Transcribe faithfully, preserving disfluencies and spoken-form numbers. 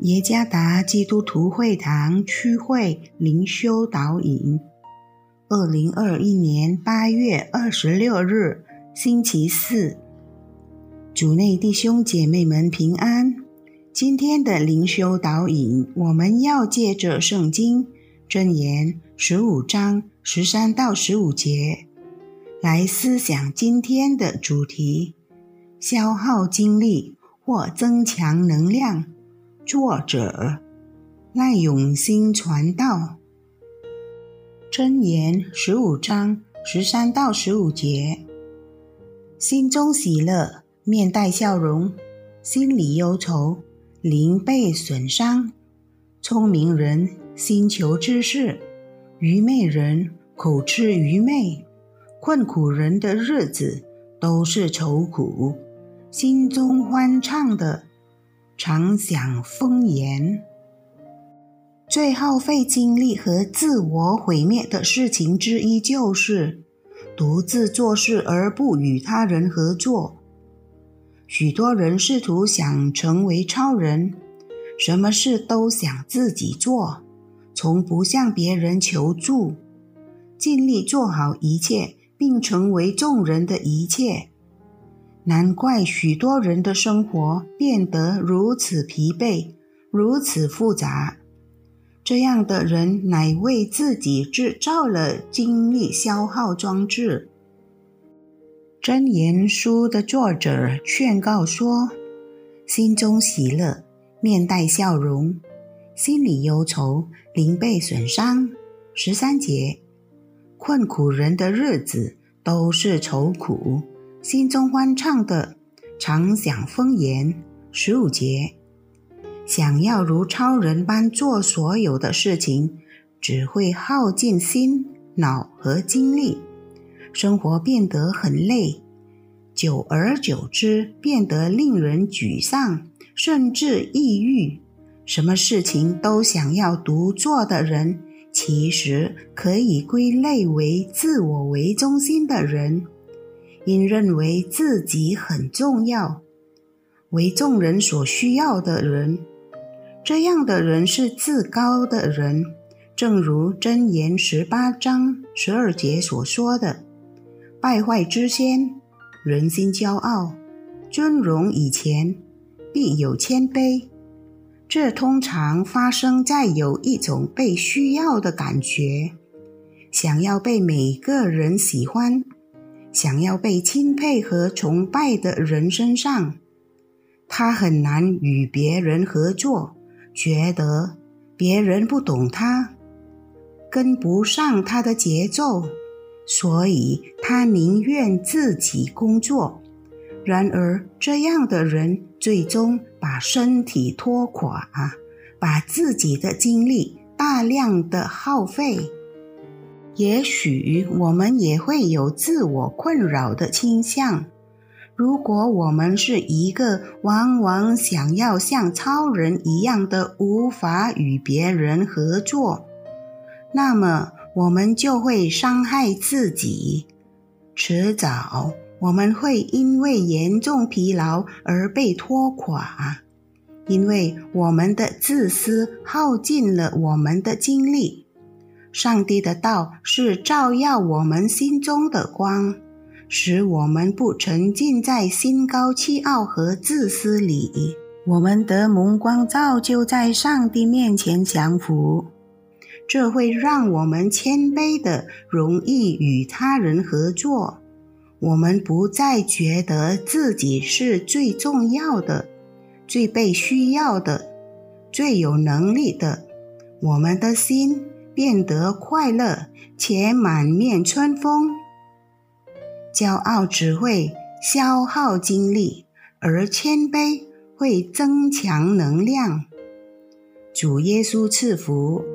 耶加达基督徒会堂区会灵修导引，二零二一年八月二十六日，星期四。主内弟兄姐妹们平安。今天的灵修导引，我们要借着圣经箴言十五章十三到十五节来思想今天的主题：消耗精力或增强能量。作者赖永兴传道。箴言十五章十三到十五节：心中喜乐，面带笑容；心里忧愁，灵被损伤。聪明人心求知识，愚昧人口吃愚昧。困苦人的日子都是愁苦，心中欢畅的常想丰言。最耗费精力和自我毁灭的事情之一，就是独自做事而不与他人合作。许多人试图想成为超人，什么事都想自己做，从不向别人求助，尽力做好一切，并成为众人的一切。难怪许多人的生活变得如此疲惫，如此复杂。这样的人乃为自己制造了精力消耗装置。箴言书的作者劝告说，心中喜乐，面带笑容；心里忧愁，灵被损伤。十三节：困苦人的日子都是愁苦，心中欢畅的常想丰言。十五节：想要如超人般做所有的事情，只会耗尽心、脑和精力，生活变得很累，久而久之变得令人沮丧，甚至抑郁。什么事情都想要独做的人，其实可以归类为自我为中心的人，因认为自己很重要，为众人所需要的人。这样的人是自高的人，正如箴言十八章十二节所说的：败坏之先，人心骄傲；尊荣以前，必有谦卑。这通常发生在有一种被需要的感觉，想要被每个人喜欢，想要被钦佩和崇拜的人身上。他很难与别人合作，觉得别人不懂他，跟不上他的节奏，所以他宁愿自己工作。然而，这样的人最终把身体拖垮，把自己的精力大量的耗费。也许我们也会有自我困扰的倾向。如果我们是一个往往想要像超人一样的无法与别人合作，那么我们就会伤害自己。迟早我们会因为严重疲劳而被拖垮，因为我们的自私耗尽了我们的精力。上帝的道是照耀我们心中的光，使我们不沉浸在心高气傲和自私里。我们的蒙光照就在上帝面前降服，这会让我们谦卑的容易与他人合作。我们不再觉得自己是最重要的、最被需要的、最有能力的。我们的心变得快乐且满面春风。骄傲只会消耗精力，而谦卑会增强能量。主耶稣赐福。